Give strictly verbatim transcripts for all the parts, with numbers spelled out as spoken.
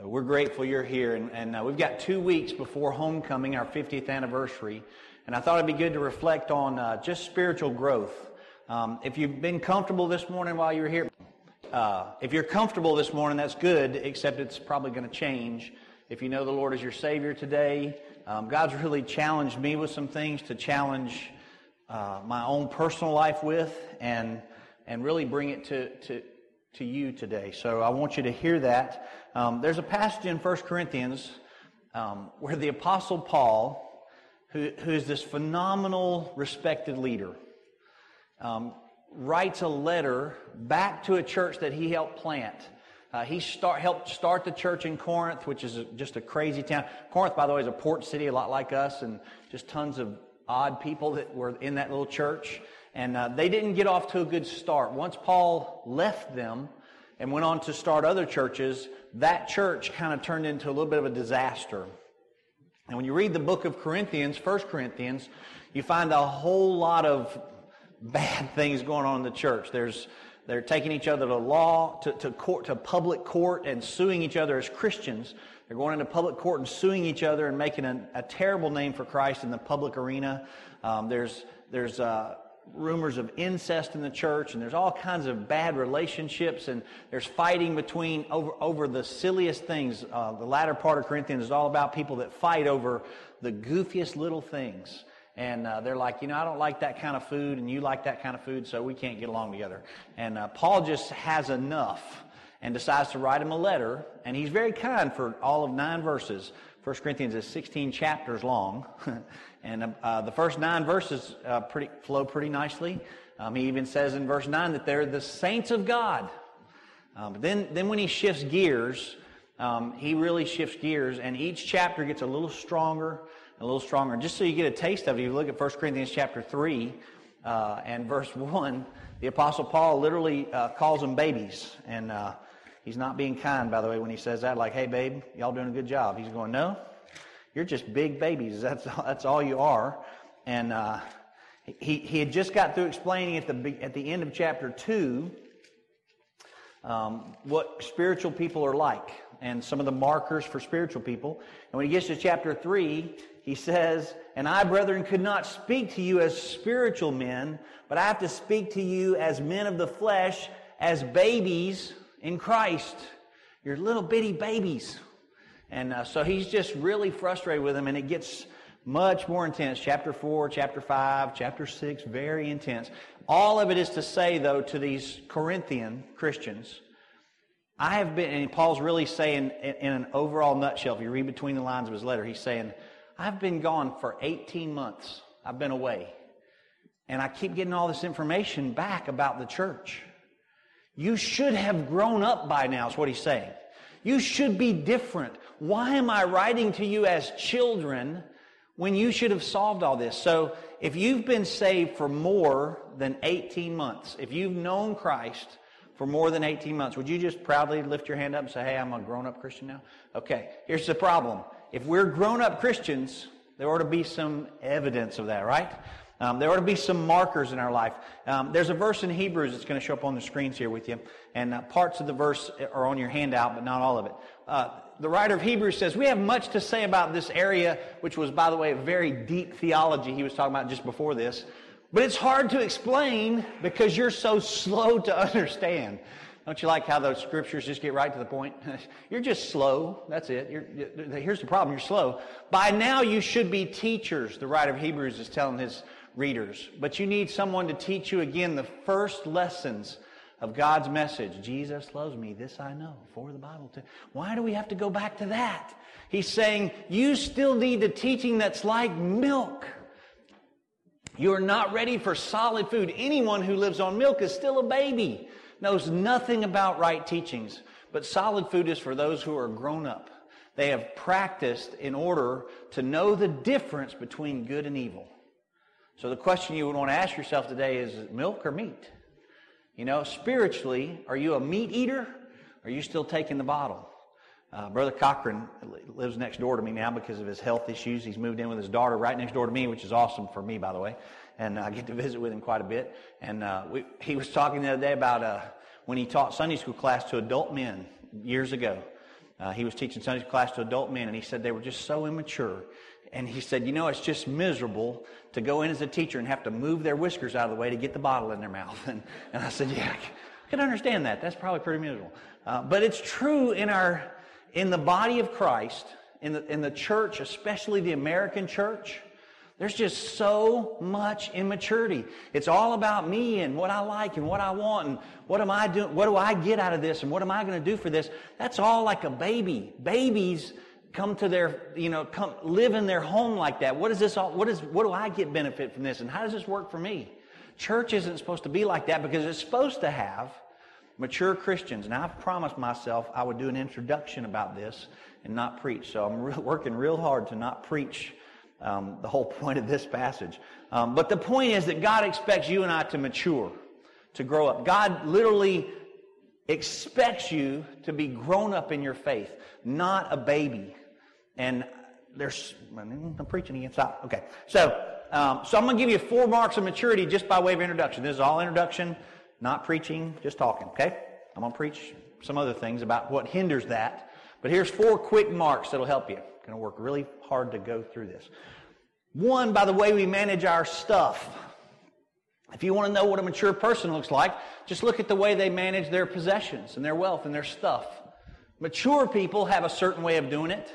So we're grateful you're here, and, and uh, we've got two weeks before homecoming, our fiftieth anniversary, and I thought it'd be good to reflect on uh, just spiritual growth. Um, if you've been comfortable this morning while you're here, uh, if you're comfortable this morning, that's good, except it's probably going to change. If you know the Lord as your Savior today, um, God's really challenged me with some things to challenge uh, my own personal life with, and and really bring it to to. to you today. So I want you to hear that. Um, there's a passage in First Corinthians um, where the Apostle Paul, who, who is this phenomenal, respected leader, um, writes a letter back to a church that he helped plant. Uh, he start, helped start the church in Corinth, which is a, just a crazy town. Corinth, by the way, is a port city, a lot like us, and just tons of odd people that were in that little church. And uh, they didn't get off to a good start. Once Paul left them and went on to start other churches, that church kind of turned into a little bit of a disaster. And when you read the book of Corinthians, First Corinthians, you find a whole lot of bad things going on in the church. There's they're taking each other to law, to, to court, to public court, and suing each other as Christians. They're going into public court and suing each other and making a, a terrible name for Christ in the public arena. Um, there's there's uh, rumors of incest in the church, and there's all kinds of bad relationships, and there's fighting between over over the silliest things. Uh, the latter part of Corinthians is all about people that fight over the goofiest little things, and uh, they're like, you know, I don't like that kind of food, and you like that kind of food, so we can't get along together. And uh, Paul just has enough and decides to write him a letter, and he's very kind for all of nine verses. First Corinthians is sixteen chapters long, and uh, the first nine verses uh, pretty, flow pretty nicely. Um, he even says in verse nine that they're the saints of God. Um, but then, then when he shifts gears, um, he really shifts gears, and each chapter gets a little stronger, a little stronger. Just so you get a taste of it, if you look at First Corinthians chapter three uh, and verse one, the Apostle Paul literally uh, calls them babies, and uh, he's not being kind, by the way, when he says that, like, hey, babe, y'all doing a good job. He's going, no, you're just big babies. That's that's all you are. And uh, he he had just got through explaining at the at the end of chapter two um, what spiritual people are like and some of the markers for spiritual people. And when he gets to chapter three, he says, and I, brethren, could not speak to you as spiritual men, but I have to speak to you as men of the flesh, as babies in Christ. You're little bitty babies. And uh, so he's just really frustrated with them, and it gets much more intense. Chapter four, chapter five, chapter six, very intense. All of it is to say, though, to these Corinthian Christians, I have been, and Paul's really saying in an overall nutshell, if you read between the lines of his letter, he's saying, I've been gone for eighteen months. I've been away. And I keep getting all this information back about the church. You should have grown up by now, is what he's saying. You should be different. Why am I writing to you as children when you should have solved all this? So if you've been saved for more than eighteen months, if you've known Christ for more than eighteen months, would you just proudly lift your hand up and say, hey, I'm a grown-up Christian now? Okay, here's the problem. If we're grown-up Christians, there ought to be some evidence of that, right? Um, there ought to be some markers in our life. Um, there's a verse in Hebrews that's going to show up on the screens here with you, and uh, parts of the verse are on your handout, but not all of it. Uh, the writer of Hebrews says, we have much to say about this area, which was, by the way, a very deep theology he was talking about just before this, but it's hard to explain because you're so slow to understand. Don't you like how those scriptures just get right to the point? You're just slow. That's it. You're, you're, here's the problem. You're slow. By now you should be teachers, the writer of Hebrews is telling his readers, but you need someone to teach you again the first lessons of God's message. Jesus loves me, this I know, for the Bible. T- Why do we have to go back to that? He's saying, you still need the teaching that's like milk. You're not ready for solid food. Anyone who lives on milk is still a baby, knows nothing about right teachings. But solid food is for those who are grown up. They have practiced in order to know the difference between good and evil. So the question you would want to ask yourself today is, is milk or meat? You know, spiritually, are you a meat eater? Or are you still taking the bottle? Uh, Brother Cochran lives next door to me now because of his health issues. He's moved in with his daughter right next door to me, which is awesome for me, by the way. And I get to visit with him quite a bit. And uh, we, he was talking the other day about uh, when he taught Sunday school class to adult men years ago. Uh, he was teaching Sunday class to adult men, and he said they were just so immature. And he said, you know, it's just miserable to go in as a teacher and have to move their whiskers out of the way to get the bottle in their mouth. And, and I said, yeah, I can understand that. That's probably pretty miserable. Uh, but it's true in our, in the body of Christ, in the, in the church, especially the American church. There's just so much immaturity. It's all about me and what I like and what I want and what am I doing? What do I get out of this and what am I going to do for this? That's all like a baby. Babies come to their, you know, come live in their home like that. What is this all? What is? What do I get benefit from this? And how does this work for me? Church isn't supposed to be like that because it's supposed to have mature Christians. And I've promised myself I would do an introduction about this and not preach. So I'm re- working real hard to not preach. Um, the whole point of this passage. Um, but the point is that God expects you and I to mature, to grow up. God literally expects you to be grown up in your faith, not a baby. And there's... I'm preaching again. Stop. Okay. So, um, so I'm going to give you four marks of maturity just by way of introduction. This is all introduction, not preaching, just talking, okay? I'm going to preach some other things about what hinders that. But here's four quick marks that'll help you. Going to work really hard to go through this. One, by the way we manage our stuff. If you want to know what a mature person looks like, just look at the way they manage their possessions and their wealth and their stuff. Mature people have a certain way of doing it,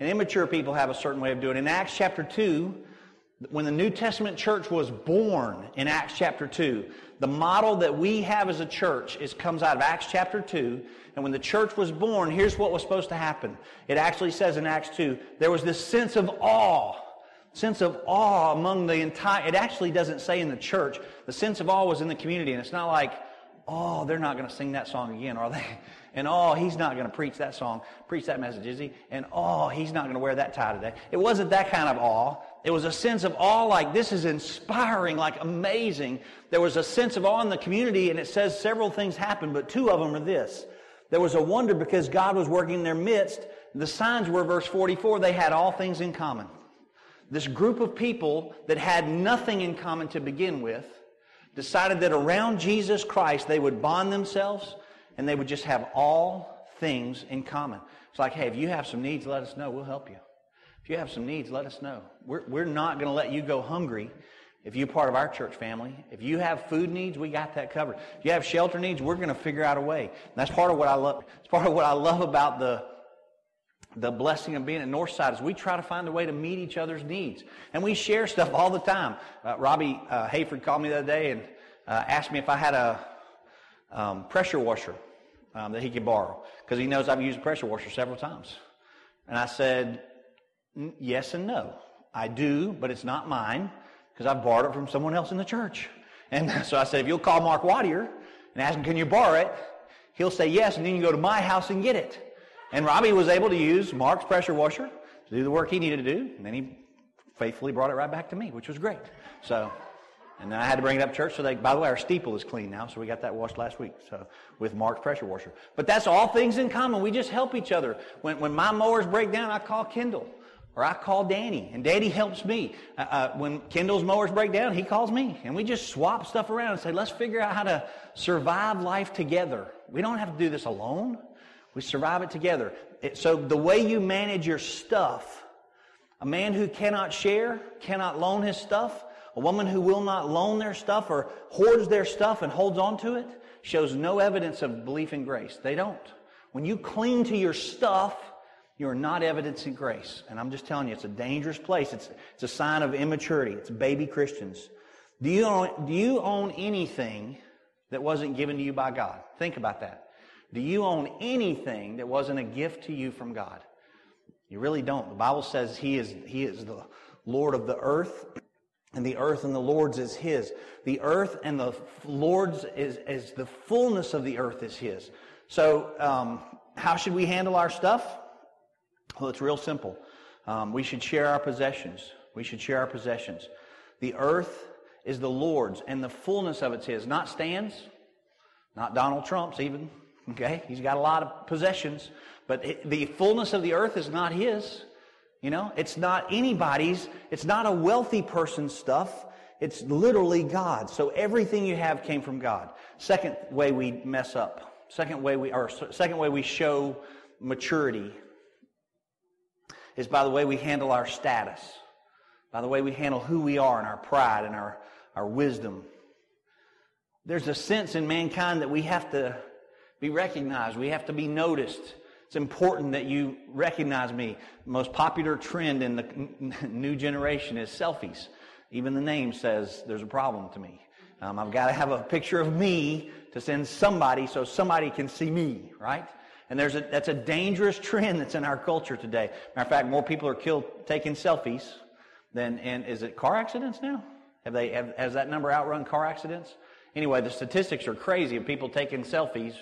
and immature people have a certain way of doing it. In Acts chapter two, when the New Testament church was born in Acts chapter two, the model that we have as a church is comes out of Acts chapter two. And when the church was born, here's what was supposed to happen. It actually says in Acts two, there was this sense of awe, sense of awe among the entire... It actually doesn't say in the church. The sense of awe was in the community. And it's not like, oh, they're not going to sing that song again, are they? And oh, he's not going to preach that song, preach that message, is he? And oh, he's not going to wear that tie today. It wasn't that kind of awe. It was a sense of awe like this is inspiring, like amazing. There was a sense of awe in the community, and it says several things happened, but two of them are this. There was a wonder because God was working in their midst. The signs were, verse forty-four, they had all things in common. This group of people that had nothing in common to begin with decided that around Jesus Christ they would bond themselves and they would just have all things in common. It's like, hey, if you have some needs, let us know. We'll help you. If you have some needs, let us know. We're, we're not going to let you go hungry if you're part of our church family. If you have food needs, we got that covered. If you have shelter needs, we're going to figure out a way. And that's part of what I love. It's part of what I love about the, the blessing of being at Northside is we try to find a way to meet each other's needs. And we share stuff all the time. Uh, Robbie uh, Hayford called me the other day and uh, asked me if I had a um, pressure washer um, that he could borrow because he knows I've used a pressure washer several times. And I said, yes and no. I do, but it's not mine, because I borrowed it from someone else in the church. And so I said, if you'll call Mark Wattier and ask him, can you borrow it? He'll say yes, and then you can go to my house and get it. And Robbie was able to use Mark's pressure washer to do the work he needed to do, and then he faithfully brought it right back to me, which was great. So, and then I had to bring it up to church. So they, by the way, our steeple is clean now, so we got that washed last week. So with Mark's pressure washer. But that's all things in common. We just help each other. When when my mowers break down, I call Kendall. Or I call Danny, and Danny helps me. Uh, uh, when Kendall's mowers break down, he calls me. And we just swap stuff around and say, let's figure out how to survive life together. We don't have to do this alone. We survive it together. It, so the way you manage your stuff, a man who cannot share, cannot loan his stuff, a woman who will not loan their stuff or hoards their stuff and holds on to it, shows no evidence of belief in grace. They don't. When you cling to your stuff, you are not evidencing grace. And I'm just telling you, it's a dangerous place. It's, it's a sign of immaturity. It's baby Christians. Do you own, do you own anything that wasn't given to you by God? Think about that. Do you own anything that wasn't a gift to you from God? You really don't. The Bible says He is, He is the Lord of the earth, and the earth and the Lord's is His. The earth and the Lord's is, is the fullness of the earth is His. So, um, how should we handle our stuff? Well, it's real simple. Um, we should share our possessions. We should share our possessions. The earth is the Lord's, and the fullness of it's His. Not Stan's, not Donald Trump's even. Okay, he's got a lot of possessions, but it, the fullness of the earth is not his. You know, it's not anybody's. It's not a wealthy person's stuff. It's literally God's. So everything you have came from God. Second way we mess up. Second way we, or second way we show maturity is by the way we handle our status, by the way we handle who we are and our pride and our, our wisdom. There's a sense in mankind that we have to be recognized. We have to be noticed. It's important that you recognize me. The most popular trend in the new generation is selfies. Even the name says there's a problem to me. Um, I've got to have a picture of me to send somebody so somebody can see me, right? And there's a, that's a dangerous trend that's in our culture today. Matter of fact, more people are killed taking selfies than, and is it car accidents now? Have they, have, has that number outrun car accidents? Anyway, the statistics are crazy of people taking selfies.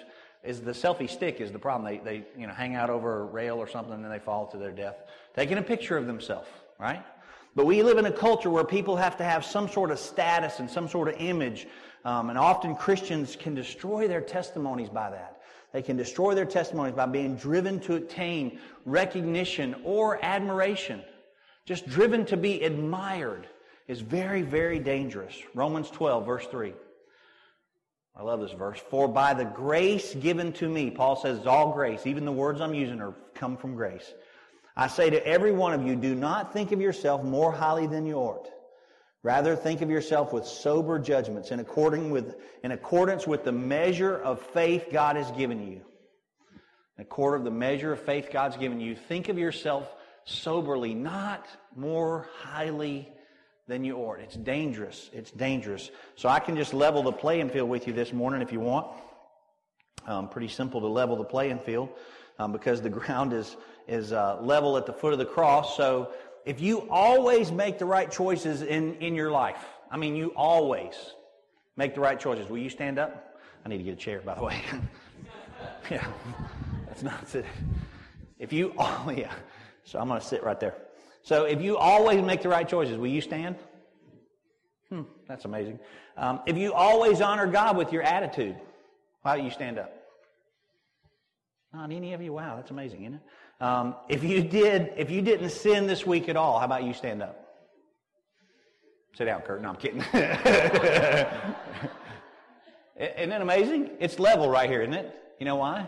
Is the selfie stick is the problem. They, they, you know, hang out over a rail or something and then they fall to their death. Taking a picture of themselves, right? But we live in a culture where people have to have some sort of status and some sort of image. Um, and often Christians can destroy their testimonies by that. They can destroy their testimonies by being driven to attain recognition or admiration. Just driven to be admired is very, very dangerous. Romans twelve, verse three. I love this verse. For by the grace given to me, Paul says it's all grace. Even the words I'm using are come from grace. I say to every one of you, do not think of yourself more highly than you ought. Rather, think of yourself with sober judgments in according with, in accordance with the measure of faith God has given you. In accordance with the measure of faith God's given you, think of yourself soberly, not more highly than you ought. It's dangerous. It's dangerous. So I can just level the playing field with you this morning if you want. Um, pretty simple to level the playing field um, because the ground is is uh, level at the foot of the cross. So if you always make the right choices in in your life, I mean, you always make the right choices. Will you stand up? I need to get a chair, by the way. Yeah, that's not it. If you, oh yeah. So I'm going to sit right there. So if you always make the right choices, will you stand? Hmm, that's amazing. Um, if you always honor God with your attitude, why don't you stand up? Not any of you. Wow, that's amazing, isn't it? Um, if you did, if you didn't sin this week at all, how about you stand up? Sit down, Kurt. No, I'm kidding. Isn't it amazing? It's level right here, isn't it? You know why?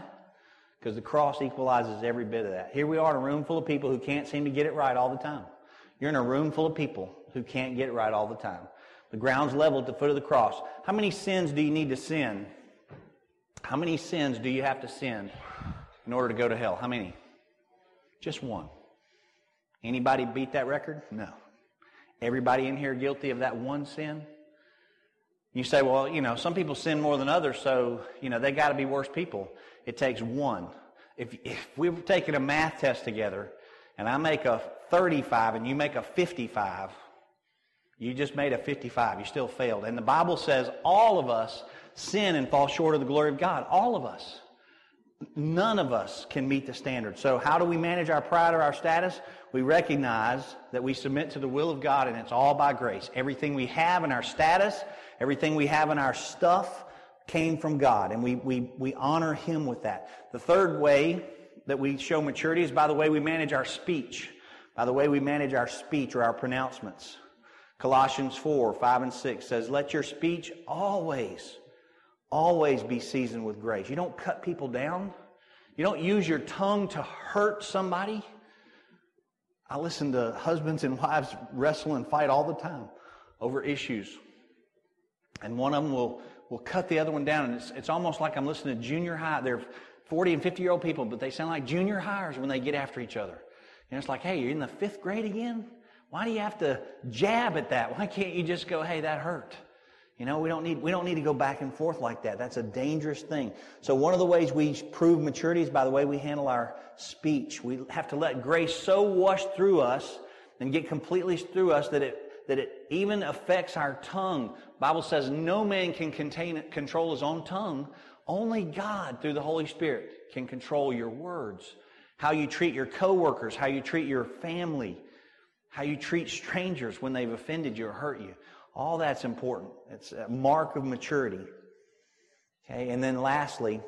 Because the cross equalizes every bit of that. Here we are in a room full of people who can't seem to get it right all the time. You're in a room full of people who can't get it right all the time. The ground's level at the foot of the cross. How many sins do you need to sin? How many sins do you have to sin in order to go to hell? How many? Just one. Anybody beat that record? No. Everybody in here guilty of that one sin? You say, well, you know, some people sin more than others, so, you know, they got to be worse people. It takes one. If, if we were taking a math test together, and I make a thirty-five and you make a fifty-five, you just made a fifty-five. You still failed. And the Bible says all of us sin and fall short of the glory of God. All of us. None of us can meet the standard. So how do we manage our pride or our status? We recognize that we submit to the will of God, and it's all by grace. Everything we have in our status, everything we have in our stuff came from God, and we we we honor Him with that. The third way that we show maturity is by the way we manage our speech, by the way we manage our speech or our pronouncements. Colossians four, five, and six says, let your speech always, always be seasoned with grace. You don't cut people down. You don't use your tongue to hurt somebody. I listen to husbands and wives wrestle and fight all the time over issues. And one of them will, will cut the other one down. And it's, it's almost like I'm listening to junior high. They're forty and fifty-year-old people, but they sound like junior highers when they get after each other. And it's like, hey, you're in the fifth grade again? Why do you have to jab at that? Why can't you just go, hey, that hurt? You know, we don't need we don't need to go back and forth like that. That's a dangerous thing. So one of the ways we prove maturity is by the way we handle our speech. We have to let grace so wash through us and get completely through us that it that it even affects our tongue. The Bible says no man can contain control his own tongue. Only God, through the Holy Spirit, can control your words, how you treat your coworkers, how you treat your family, how you treat strangers when they've offended you or hurt you. All that's important. It's a mark of maturity. Okay, and then lastly,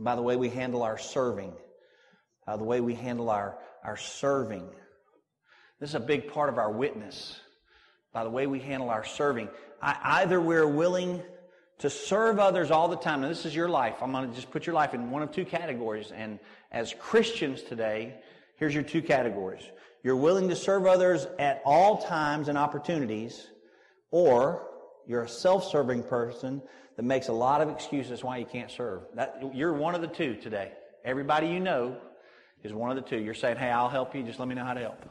by the way we handle our serving, by the way we handle our, our serving. This is a big part of our witness, by the way we handle our serving. I, either we're willing to serve others all the time. Now, this is your life. I'm going to just put your life in one of two categories. And as Christians today, here's your two categories. You're willing to serve others at all times and opportunities, or you're a self-serving person that makes a lot of excuses why you can't serve. That, you're one of the two today. Everybody you know is one of the two. You're saying, hey, I'll help you. Just let me know how to help.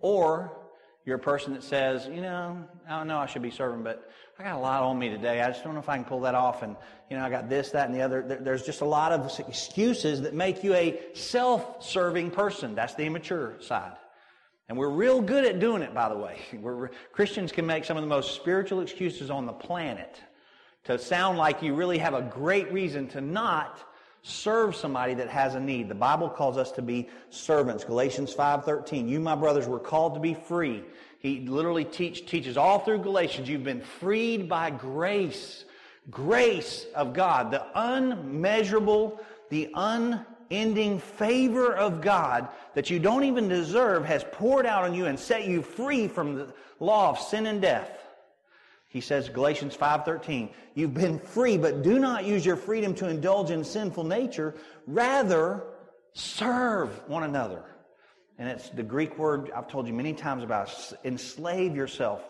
Or you're a person that says, you know, I don't know I should be serving, but I got a lot on me today. I just don't know if I can pull that off. And, you know, I got this, that, and the other. There's just a lot of excuses that make you a self-serving person. That's the immature side. And we're real good at doing it, by the way. We're, Christians can make some of the most spiritual excuses on the planet to sound like you really have a great reason to not serve somebody that has a need. The Bible calls us to be servants. Galatians five thirteen, you, my brothers, were called to be free. He literally teach, teaches all through Galatians, you've been freed by grace. Grace of God, the unmeasurable, the unending favor of God that you don't even deserve has poured out on you and set you free from the law of sin and death. He says, Galatians five thirteen, you've been free, but do not use your freedom to indulge in sinful nature. Rather, serve one another. And it's the Greek word I've told you many times about, enslave yourself.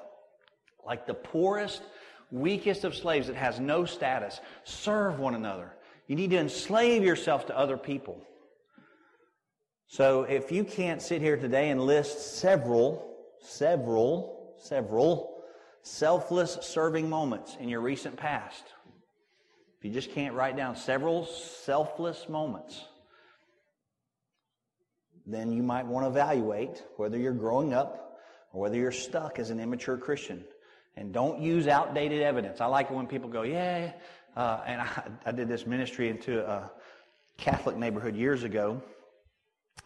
Like the poorest, weakest of slaves that has no status. Serve one another. You need to enslave yourself to other people. So if you can't sit here today and list several, several, several, selfless serving moments in your recent past. If you just can't write down several selfless moments, then you might want to evaluate whether you're growing up or whether you're stuck as an immature Christian. And don't use outdated evidence. I like it when people go, yeah, uh, and I, I did this ministry into a Catholic neighborhood years ago.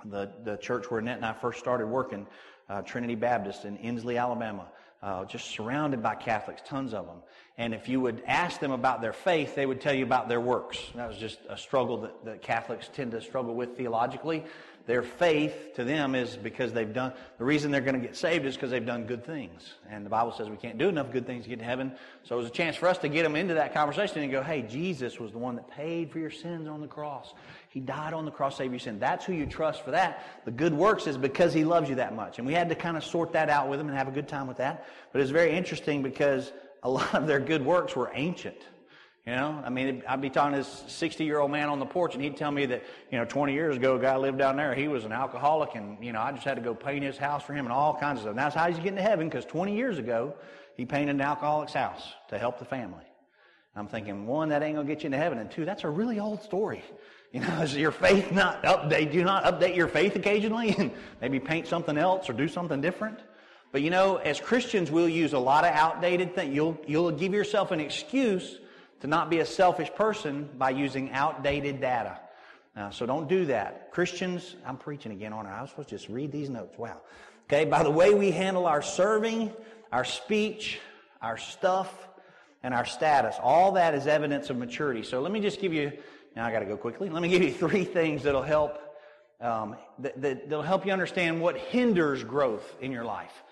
The, the church where Annette and I first started working, uh, Trinity Baptist in Ensley, Alabama. Uh, just surrounded by Catholics, tons of them. And if you would ask them about their faith, they would tell you about their works. That was just a struggle that, that Catholics tend to struggle with theologically. Their faith to them is because they've done, the reason they're going to get saved is because they've done good things. And the Bible says we can't do enough good things to get to heaven. So it was a chance for us to get them into that conversation and go, hey, Jesus was the one that paid for your sins on the cross. He died on the cross, saved your sin. That's who you trust for that. The good works is because he loves you that much. And we had to kind of sort that out with them and have a good time with that. But it's very interesting because a lot of their good works were ancient. You know, I mean, I'd be talking to this sixty-year-old man on the porch, and he'd tell me that, you know, twenty years ago, a guy lived down there. He was an alcoholic, and, you know, I just had to go paint his house for him and all kinds of stuff. And that's how he's getting to heaven, because twenty years ago, he painted an alcoholic's house to help the family. And I'm thinking, one, that ain't going to get you into heaven, and two, that's a really old story. You know, is your faith not update? Do you not update your faith occasionally and maybe paint something else or do something different? But, you know, as Christians, we'll use a lot of outdated things. You'll, you'll give yourself an excuse to not be a selfish person by using outdated data. Uh, so don't do that. Christians, I'm preaching again, aren't I? I was supposed to just read these notes. Wow. Okay, by the way we handle our serving, our speech, our stuff, and our status, all that is evidence of maturity. So let me just give you, now I got to go quickly, let me give you three things that'll help, um, that, that, that'll help you understand what hinders growth in your life.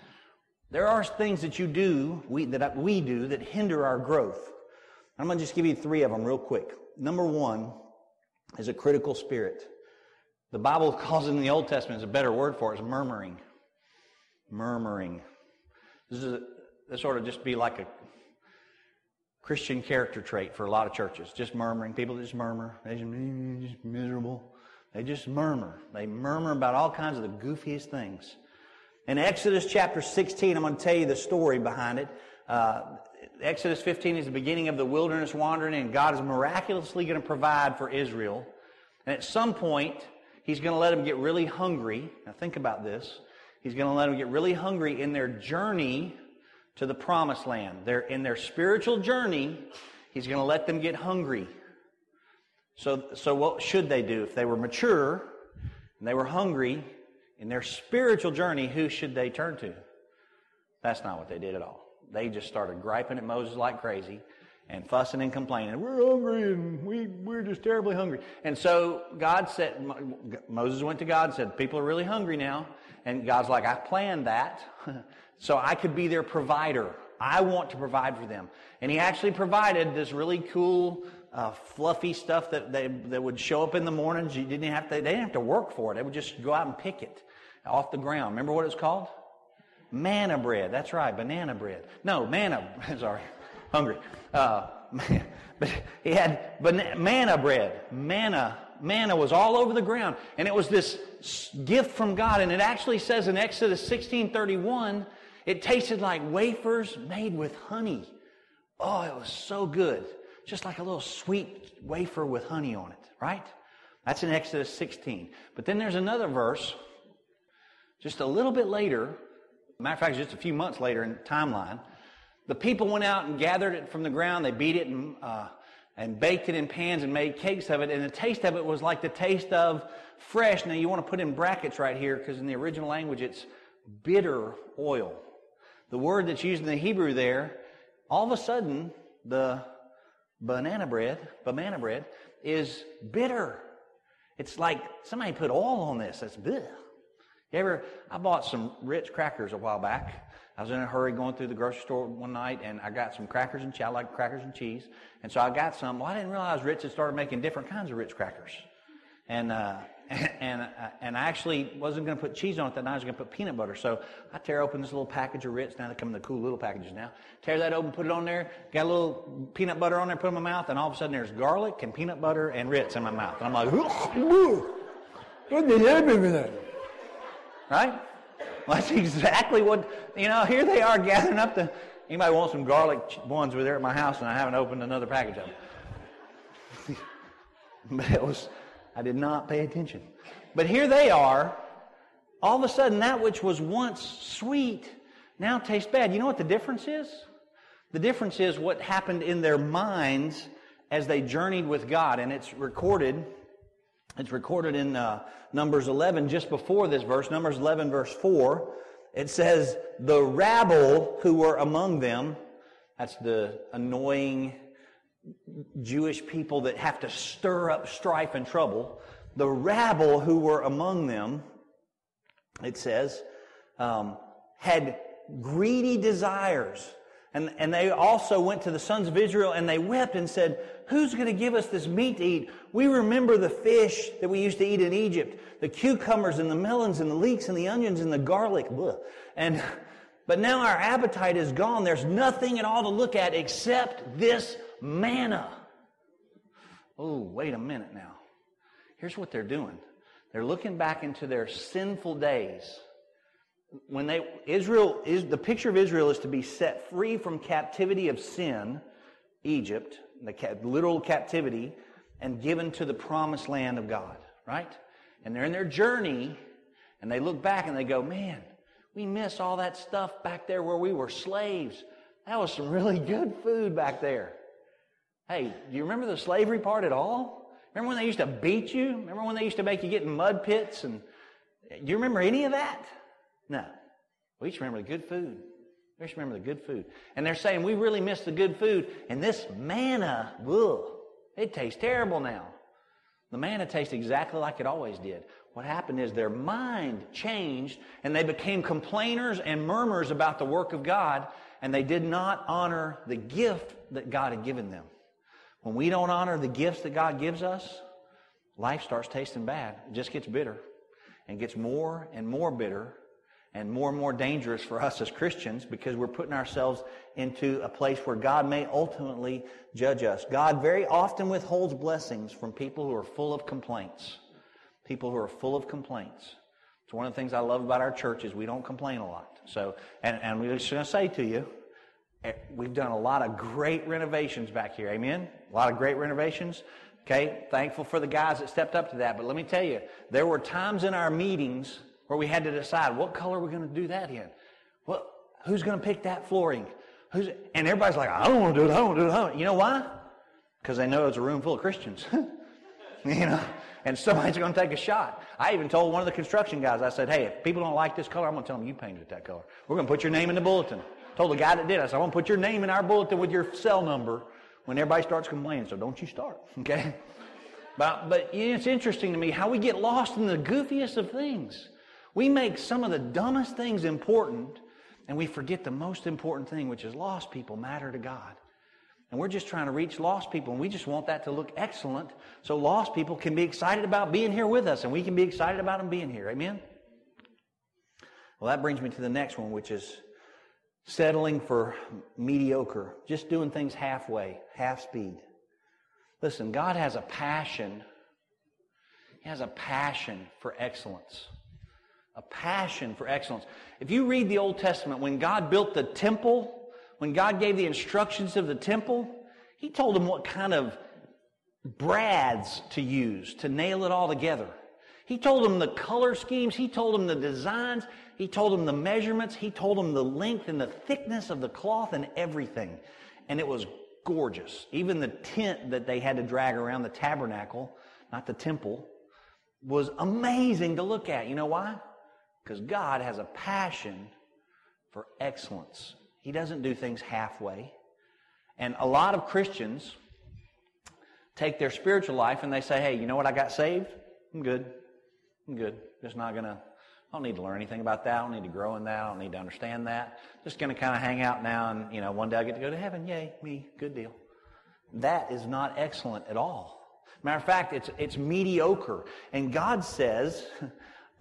There are things that you do, we, that we do, that hinder our growth. I'm going to just give you three of them real quick. Number one is a critical spirit. The Bible calls it in the Old Testament, is a better word for it, is murmuring. Murmuring. This is a, this sort of just be like a Christian character trait for a lot of churches. Just murmuring. People just murmur. They're just miserable. They just murmur. They murmur about all kinds of the goofiest things. In Exodus chapter sixteen, I'm going to tell you the story behind it. Uh, Exodus fifteen is the beginning of the wilderness wandering, and God is miraculously going to provide for Israel. And at some point, he's going to let them get really hungry. Now think about this. He's going to let them get really hungry in their journey to the promised land. They're, in their spiritual journey, he's going to let them get hungry. So, so what should they do? If they were mature and they were hungry in their spiritual journey, who should they turn to? That's not what they did at all. They just started griping at Moses like crazy and fussing and complaining. We're hungry and we, we're just terribly hungry. And so God said, Moses went to God and said, people are really hungry now. And God's like, I planned that so I could be their provider. I want to provide for them. And he actually provided this really cool, uh, fluffy stuff that they, that would show up in the mornings. You didn't have to, they didn't have to work for it. They would just go out and pick it off the ground. Remember what it was called? Manna bread. That's right. Banana bread. No, manna. Sorry. Hungry. Uh, man, but he had banana, manna bread. Manna. Manna was all over the ground. And it was this gift from God. And it actually says in Exodus sixteen thirty-one, it tasted like wafers made with honey. Oh, it was so good. Just like a little sweet wafer with honey on it, right? That's in Exodus sixteen. But then there's another verse, just a little bit later, matter of fact, just a few months later in the timeline, the people went out and gathered it from the ground. They beat it and, uh, and baked it in pans and made cakes of it. And the taste of it was like the taste of fresh. Now, you want to put in brackets right here because in the original language, it's bitter oil. The word that's used in the Hebrew there, all of a sudden, the banana bread, banana bread, is bitter. It's like somebody put oil on this. That's bleh. You ever, I bought some Ritz crackers a while back. I was in a hurry going through the grocery store one night and I got some crackers and cheese. I like crackers and cheese. And so I got some. Well, I didn't realize Ritz had started making different kinds of Ritz crackers. And, uh, and, and I actually wasn't going to put cheese on it that night. I was going to put peanut butter. So I tear open this little package of Ritz. Now they come in the cool little packages now. Tear that open, put it on there. Got a little peanut butter on there, put it in my mouth. And all of a sudden there's garlic and peanut butter and Ritz in my mouth. And I'm like, what did I do with that? Right? Well, that's exactly what, you know, here they are gathering up the, anybody want some garlic ones? We're there at my house and I haven't opened another package of them. But it was, I did not pay attention. But here they are, all of a sudden that which was once sweet now tastes bad. You know what the difference is? The difference is what happened in their minds as they journeyed with God. And it's recorded It's recorded in uh, Numbers eleven, just before this verse, Numbers eleven, verse four. It says, the rabble who were among them, that's the annoying Jewish people that have to stir up strife and trouble. The rabble who were among them, it says, um, had greedy desires. And, and they also went to the sons of Israel and they wept and said, who's going to give us this meat to eat? We remember the fish that we used to eat in Egypt, the cucumbers and the melons and the leeks and the onions and the garlic. Blah. And, but now our appetite is gone. There's nothing at all to look at except this manna. Oh, wait a minute now. Here's what they're doing. They're looking back into their sinful days. When they, Israel is, the picture of Israel is to be set free from captivity of sin, Egypt, the ca- literal captivity, and given to the promised land of God, right? And they're in their journey, and they look back and they go, man, we miss all that stuff back there where we were slaves. That was some really good food back there. Hey, do you remember the slavery part at all? Remember when they used to beat you? Remember when they used to make you get in mud pits? And do you remember any of that? No. We just remember the good food. We just remember the good food. And they're saying, we really miss the good food. And this manna, ugh, it tastes terrible now. The manna tastes exactly like it always did. What happened is their mind changed and they became complainers and murmurs about the work of God. And they did not honor the gift that God had given them. When we don't honor the gifts that God gives us, life starts tasting bad. It just gets bitter and gets more and more bitter. And more and more dangerous for us as Christians because we're putting ourselves into a place where God may ultimately judge us. God very often withholds blessings from people who are full of complaints. People who are full of complaints. It's one of the things I love about our church is we don't complain a lot. So, and, and we're just going to say to you, we've done a lot of great renovations back here. Amen? A lot of great renovations. Okay? Thankful for the guys that stepped up to that. But let me tell you, there were times in our meetings where we had to decide what color we're going to do that in. Well, who's going to pick that flooring? Who's, and everybody's like, I don't want to do it. I don't want to do it. I don't. You know why? Because they know it's a room full of Christians. You know, and somebody's going to take a shot. I even told one of the construction guys, I said, hey, if people don't like this color, I'm going to tell them you painted it that color. We're going to put your name in the bulletin. Told the guy that did it, I said, I'm going to put your name in our bulletin with your cell number when everybody starts complaining. So don't you start. Okay. But, but it's interesting to me how we get lost in the goofiest of things. We make some of the dumbest things important And we forget the most important thing, which is lost people matter to God. And we're just trying to reach lost people, and we just want that to look excellent so lost people can be excited about being here with us, and we can be excited about them being here. Amen? Well, that brings me to the next one, which is settling for mediocre, just doing things halfway, half speed. Listen, God has a passion. He has a passion for excellence. A passion for excellence. If you read the Old Testament, when God built the temple, when God gave the instructions of the temple, He told them what kind of brads to use to nail it all together. He told them the color schemes. He told them the designs. He told them the measurements. He told them the length and the thickness of the cloth and everything. And it was gorgeous. Even the tent that they had to drag around, the tabernacle, not the temple, was amazing to look at. You know why? Because God has a passion for excellence. He doesn't do things halfway. And a lot of Christians take their spiritual life and they say, hey, you know what? I got saved. I'm good. I'm good. Just not going to, I don't need to learn anything about that. I don't need to grow in that. I don't need to understand that. Just going to kind of hang out now and, you know, one day I get to go to heaven. Yay, me. Good deal. That is not excellent at all. Matter of fact, it's, it's mediocre. And God says,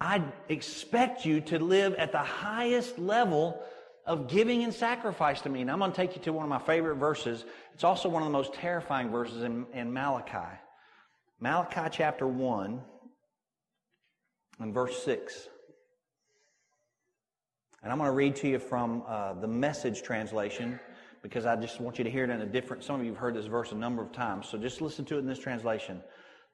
I expect you to live at the highest level of giving and sacrifice to me. And I'm going to take you to one of my favorite verses. It's also one of the most terrifying verses in, in Malachi. Malachi chapter one and verse six. And I'm going to read to you from uh, the Message translation, because I just want you to hear it in a different... Some of you have heard this verse a number of times, so just listen to it in this translation.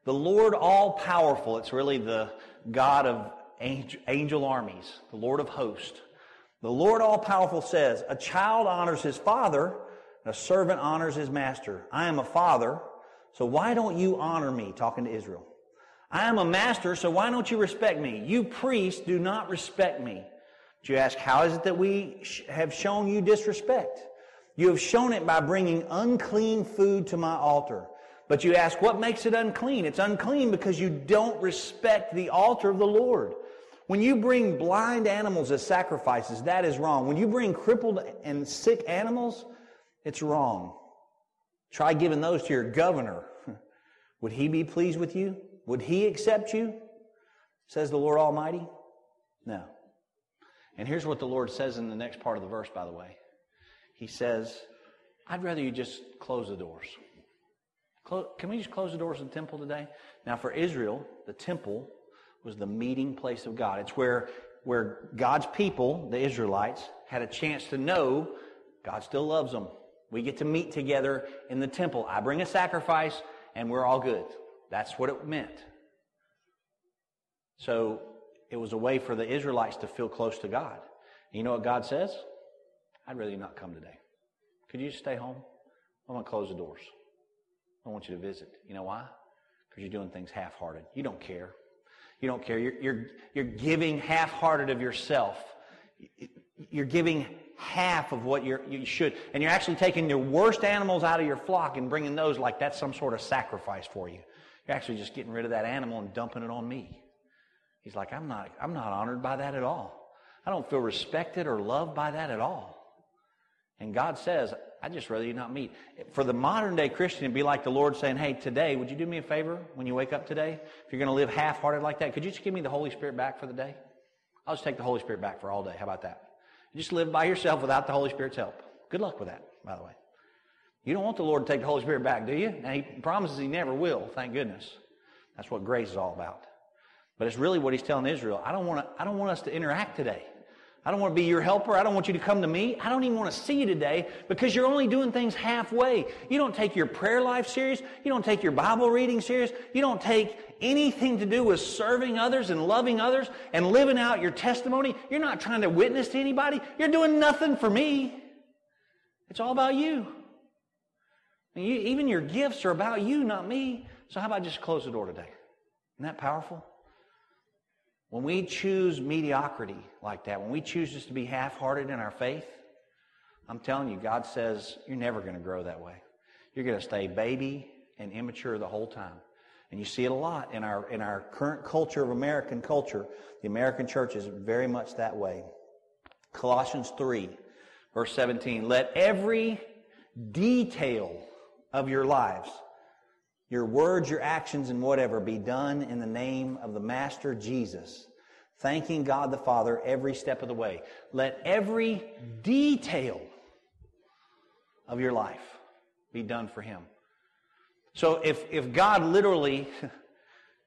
The Lord all-powerful, it's really the God of angel armies, the Lord of hosts. The Lord all-powerful says, a child honors his father, and a servant honors his master. I am a father, so why don't you honor me? Talking to Israel. I am a master, so why don't you respect me? You priests do not respect me. But you ask, how is it that we have shown you disrespect? You have shown it by bringing unclean food to my altar. But you ask, what makes it unclean? It's unclean because you don't respect the altar of the Lord. When you bring blind animals as sacrifices, that is wrong. When you bring crippled and sick animals, it's wrong. Try giving those to your governor. Would he be pleased with you? Would he accept you? Says the Lord Almighty. No. And here's what the Lord says in the next part of the verse, by the way. He says, I'd rather you just close the doors. Close, can we just close the doors of the temple today? Now for Israel, the temple was the meeting place of God. It's where, where God's people, the Israelites, had a chance to know God still loves them. We get to meet together in the temple. I bring a sacrifice and we're all good. That's what it meant. So it was a way for the Israelites to feel close to God. And you know what God says? I'd rather you not come today. Could you just stay home? I'm going to close the doors. I want you to visit. You know why? Because you're doing things half-hearted. You don't care. You don't care. You're, you're, you're giving half-hearted of yourself. You're giving half of what you're, you should. And you're actually taking your worst animals out of your flock and bringing those like that's some sort of sacrifice for you. You're actually just getting rid of that animal and dumping it on me. He's like, I'm not, I'm not honored by that at all. I don't feel respected or loved by that at all. And God says, I'd just rather you not meet. For the modern day Christian, it'd be like the Lord saying, hey, today, would you do me a favor when you wake up today? If you're going to live half-hearted like that, could you just give me the Holy Spirit back for the day? I'll just take the Holy Spirit back for all day. How about that? Just live by yourself without the Holy Spirit's help. Good luck with that, by the way. You don't want the Lord to take the Holy Spirit back, do you? Now, He promises He never will, thank goodness. That's what grace is all about. But it's really what He's telling Israel. I don't want to, I don't want us to interact today. I don't want to be your helper. I don't want you to come to me. I don't even want to see you today because you're only doing things halfway. You don't take your prayer life serious. You don't take your Bible reading serious. You don't take anything to do with serving others and loving others and living out your testimony. You're not trying to witness to anybody. You're doing nothing for me. It's all about you. And you even your gifts are about you, not me. So how about just close the door today? Isn't that powerful? When we choose mediocrity like that, when we choose just to be half-hearted in our faith, I'm telling you, God says, you're never going to grow that way. You're going to stay baby and immature the whole time. And you see it a lot in our, in our current culture of American culture. The American church is very much that way. Colossians three, verse seventeen. Let every detail of your lives, your words, your actions, and whatever be done in the name of the Master Jesus, thanking God the Father every step of the way. Let every detail of your life be done for Him. So if, if God literally,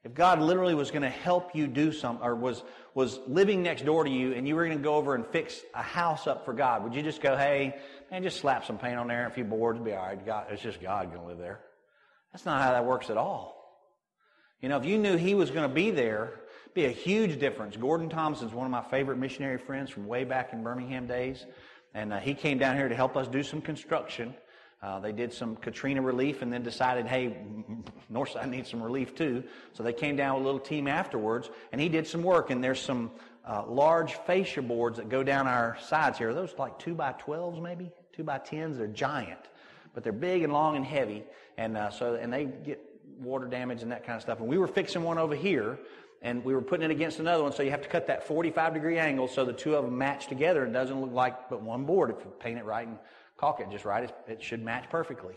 if God literally was going to help you do something, or was, was living next door to you, and you were going to go over and fix a house up for God, would you just go, hey, man, just slap some paint on there and a few boards, be all right. God, it's just God going to live there. That's not how that works at all. You know, if you knew He was going to be there, it'd be a huge difference. Gordon Thompson is one of my favorite missionary friends from way back in Birmingham days, and uh, he came down here to help us do some construction. Uh, they did some Katrina relief and then decided, hey, Northside needs some relief too. So they came down with a little team afterwards, and he did some work. And there's some uh, large fascia boards that go down our sides here. Are those like two by twelves maybe? two by tens? They're giant. But they're big and long and heavy. And uh, so and they get water damage and that kind of stuff. And we were fixing one over here, and we were putting it against another one. So you have to cut that forty-five degree angle so the two of them match together. It doesn't look like but one board if you paint it right and caulk it just right. It should match perfectly.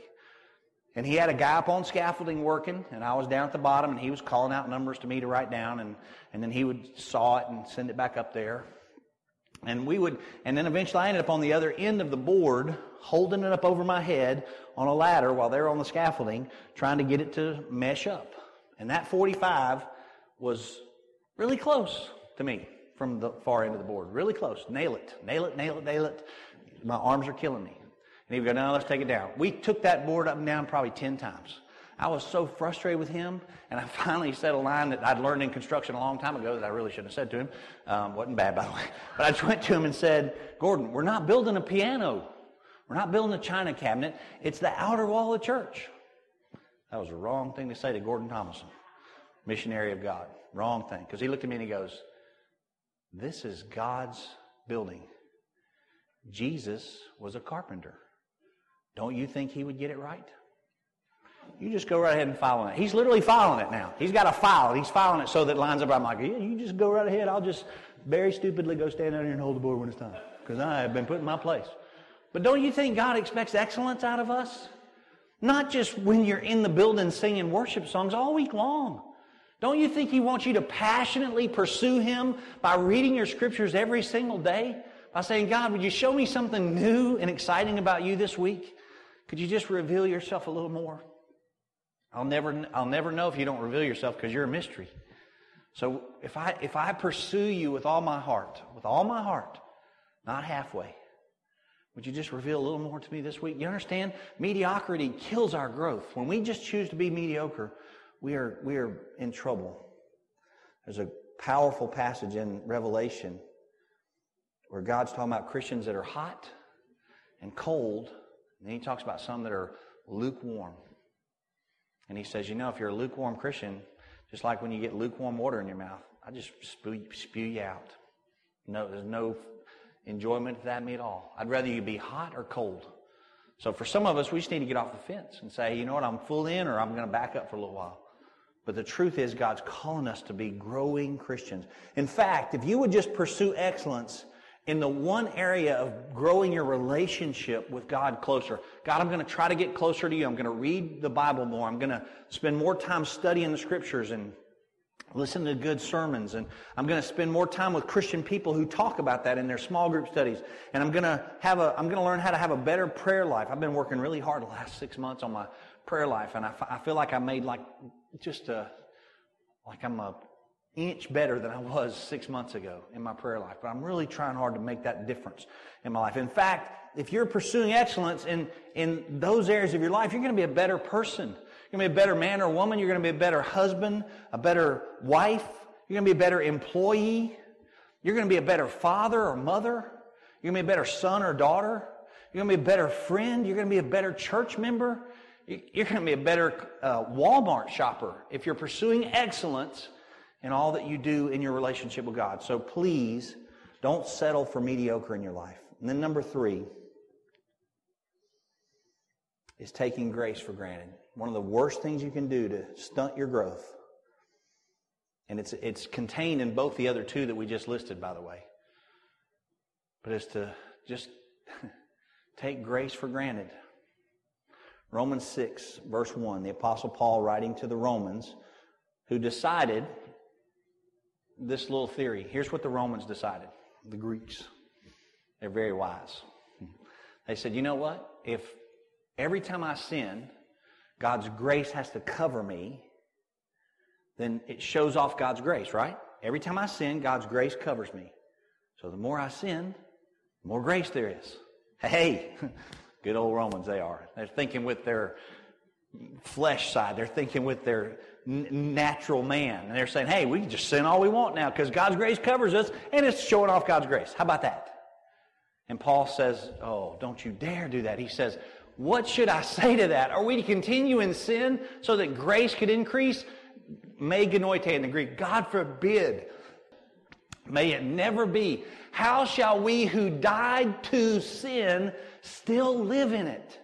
And he had a guy up on scaffolding working, and I was down at the bottom, and he was calling out numbers to me to write down, and, and then he would saw it and send it back up there. And we would, and then eventually I ended up on the other end of the board, holding it up over my head on a ladder while they were on the scaffolding, trying to get it to mesh up. And that forty-five was really close to me from the far end of the board, really close. Nail it, nail it, nail it, nail it. My arms are killing me. And he would go, no, let's take it down. We took that board up and down probably ten times. I was so frustrated with him, and I finally said a line that I'd learned in construction a long time ago that I really shouldn't have said to him. Um, wasn't bad, by the way. But I just went to him and said, Gordon, we're not building a piano. We're not building a china cabinet. It's the outer wall of the church. That was the wrong thing to say to Gordon Thompson, missionary of God. Wrong thing. Because he looked at me and he goes, this is God's building. Jesus was a carpenter. Don't you think he would get it right? You just go right ahead and file on it. He's literally filing it now. He's got a file. He's filing it so that it lines up. I'm like, yeah, you just go right ahead. I'll just very stupidly go stand out here and hold the board when it's time because I have been put in my place. But don't you think God expects excellence out of us? Not just when you're in the building singing worship songs all week long. Don't you think he wants you to passionately pursue him by reading your scriptures every single day? By saying, God, would you show me something new and exciting about you this week? Could you just reveal yourself a little more? I'll never, I'll never know if you don't reveal yourself because you're a mystery. So if I, if I pursue you with all my heart, with all my heart, not halfway, would you just reveal a little more to me this week? You understand? Mediocrity kills our growth. When we just choose to be mediocre, we are, we are in trouble. There's a powerful passage in Revelation where God's talking about Christians that are hot and cold, and then he talks about some that are lukewarm. And he says, you know, if you're a lukewarm Christian, just like when you get lukewarm water in your mouth, I just spew, spew you out. No, there's no enjoyment of that me at all. I'd rather you be hot or cold. So for some of us, we just need to get off the fence and say, you know what, I'm full in or I'm going to back up for a little while. But the truth is God's calling us to be growing Christians. In fact, if you would just pursue excellence in the one area of growing your relationship with God closer. God, I'm going to try to get closer to you. I'm going to read the Bible more. I'm going to spend more time studying the scriptures and listen to good sermons. And I'm going to spend more time with Christian people who talk about that in their small group studies. And I'm going to have a, I'm going to learn how to have a better prayer life. I've been working really hard the last six months on my prayer life. And I, f- I feel like I made like just a, like I'm a, inch better than I was six months ago in my prayer life. But I'm really trying hard to make that difference in my life. In fact, if you're pursuing excellence in, in those areas of your life, you're going to be a better person. You're going to be a better man or woman. You're going to be a better husband, a better wife. You're going to be a better employee. You're going to be a better father or mother. You're going to be a better son or daughter. You're going to be a better friend. You're going to be a better church member. You're going to be a better uh, Walmart shopper if you're pursuing excellence and all that you do in your relationship with God. So please, don't settle for mediocre in your life. And then number three is taking grace for granted. One of the worst things you can do to stunt your growth. And it's, it's contained in both the other two that we just listed, by the way. but it's to just take grace for granted. Romans six, verse one, the Apostle Paul writing to the Romans, who decided this little theory. Here's what the Romans decided, the Greeks. They're very wise. They said, you know what? If every time I sin, God's grace has to cover me, then it shows off God's grace, right? Every time I sin, God's grace covers me. So the more I sin, the more grace there is. Hey, good old Romans they are. They're thinking with their flesh side. They're thinking with their n- natural man. And they're saying, hey, we can just sin all we want now because God's grace covers us and it's showing off God's grace. How about that? And Paul says, oh, don't you dare do that. He says, what should I say to that? Are we to continue in sin so that grace could increase? Meganoite in the Greek, God forbid. May it never be. How shall we who died to sin still live in it?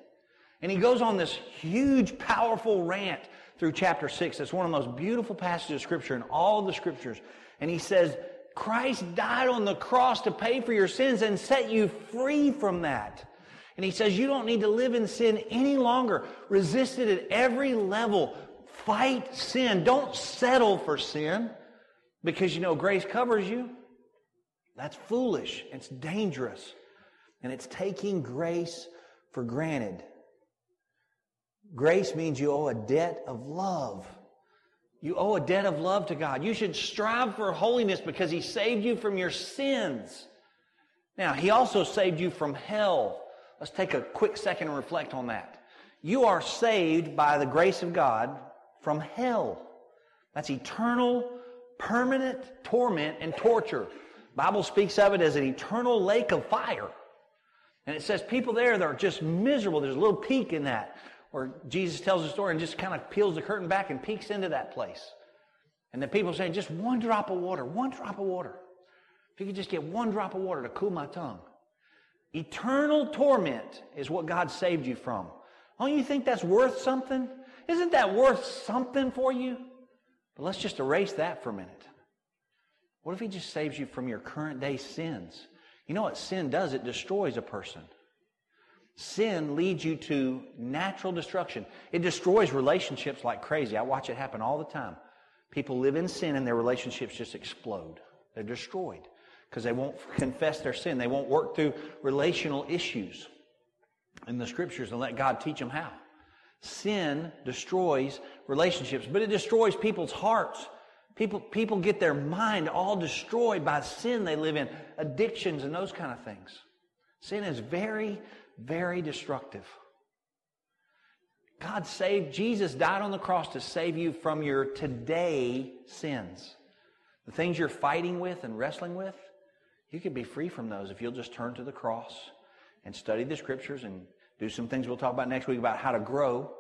And he goes on this huge, powerful rant through chapter six. It's one of the most beautiful passages of Scripture in all of the Scriptures. And he says, Christ died on the cross to pay for your sins and set you free from that. And he says, you don't need to live in sin any longer. Resist it at every level. Fight sin. Don't settle for sin because you know grace covers you. That's foolish. It's dangerous. And it's taking grace for granted. Grace means you owe a debt of love. You owe a debt of love to God. You should strive for holiness because He saved you from your sins. Now, He also saved you from hell. Let's take a quick second and reflect on that. You are saved by the grace of God from hell. That's eternal, permanent torment and torture. The Bible speaks of it as an eternal lake of fire. And it says people there that are just miserable. There's a little peek in that where Jesus tells the story and just kind of peels the curtain back and peeks into that place. And the people saying, just one drop of water, one drop of water. If you could just get one drop of water to cool my tongue. Eternal torment is what God saved you from. Don't you think that's worth something? Isn't that worth something for you? But let's just erase that for a minute. What if He just saves you from your current day sins? You know what sin does? It destroys a person. Sin leads you to natural destruction. It destroys relationships like crazy. I watch it happen all the time. People live in sin and their relationships just explode. They're destroyed because they won't confess their sin. They won't work through relational issues in the Scriptures and let God teach them how. Sin destroys relationships, but it destroys people's hearts. People, people get their mind all destroyed by sin they live in, addictions and those kind of things. Sin is very, very destructive. God saved, Jesus died on the cross to save you from your today sins. The things you're fighting with and wrestling with, you can be free from those if you'll just turn to the cross and study the Scriptures and do some things we'll talk about next week about how to grow,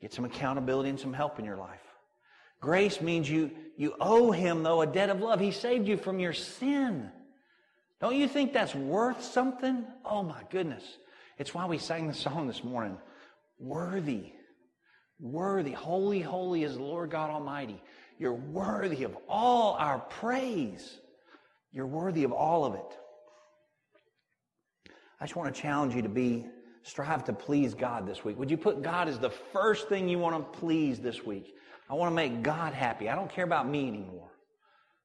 get some accountability and some help in your life. Grace means you, you owe Him, though, a debt of love. He saved you from your sin. Don't you think that's worth something? Oh, my goodness. It's why we sang the song this morning, Worthy, worthy, holy, holy is the Lord God Almighty. You're worthy of all our praise. You're worthy of all of it. I just want to challenge you to be, strive to please God this week. Would you put God as the first thing you want to please this week? I want to make God happy. I don't care about me anymore.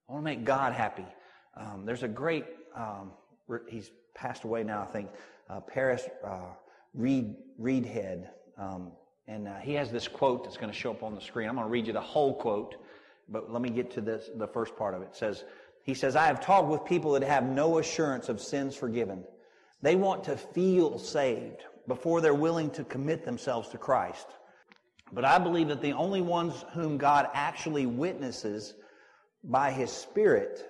I want to make God happy. Um, there's a great, um, he's passed away now, I think, uh, Paris uh, Reed, Reedhead. Um, and uh, he has this quote that's going to show up on the screen. I'm going to read you the whole quote, but let me get to this, the first part of it. It says, he says, I have talked with people that have no assurance of sins forgiven. They want to feel saved before they're willing to commit themselves to Christ. But I believe that the only ones whom God actually witnesses by His Spirit,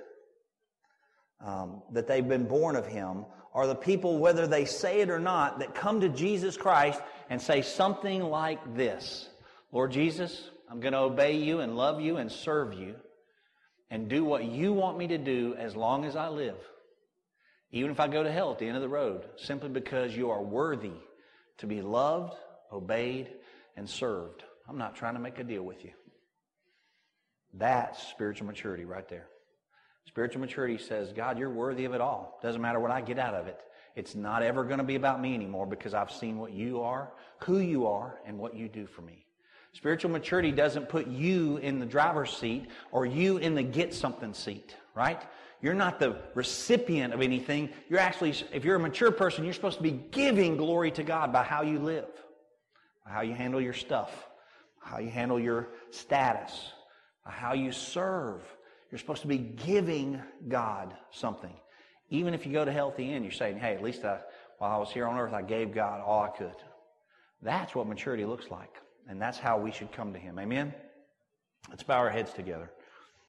um, that they've been born of Him, are the people, whether they say it or not, that come to Jesus Christ and say something like this, Lord Jesus, I'm going to obey You and love You and serve You and do what You want me to do as long as I live. Even if I go to hell at the end of the road, simply because You are worthy to be loved, obeyed, and served. I'm not trying to make a deal with You. That's spiritual maturity right there. Spiritual maturity says, God, you're worthy of it all. Doesn't matter what I get out of it. It's not ever going to be about me anymore because I've seen what you are, who you are, and what you do for me. Spiritual maturity doesn't put you in the driver's seat or you in the get-something seat, right? You're not the recipient of anything. You're actually, if you're a mature person, you're supposed to be giving glory to God by how you live, by how you handle your stuff, how you handle your status, by how you serve. You're supposed to be giving God something. Even if you go to hell at the end, you're saying, hey, at least I, while I was here on earth, I gave God all I could. That's what maturity looks like. And that's how we should come to Him. Amen? Let's bow our heads together.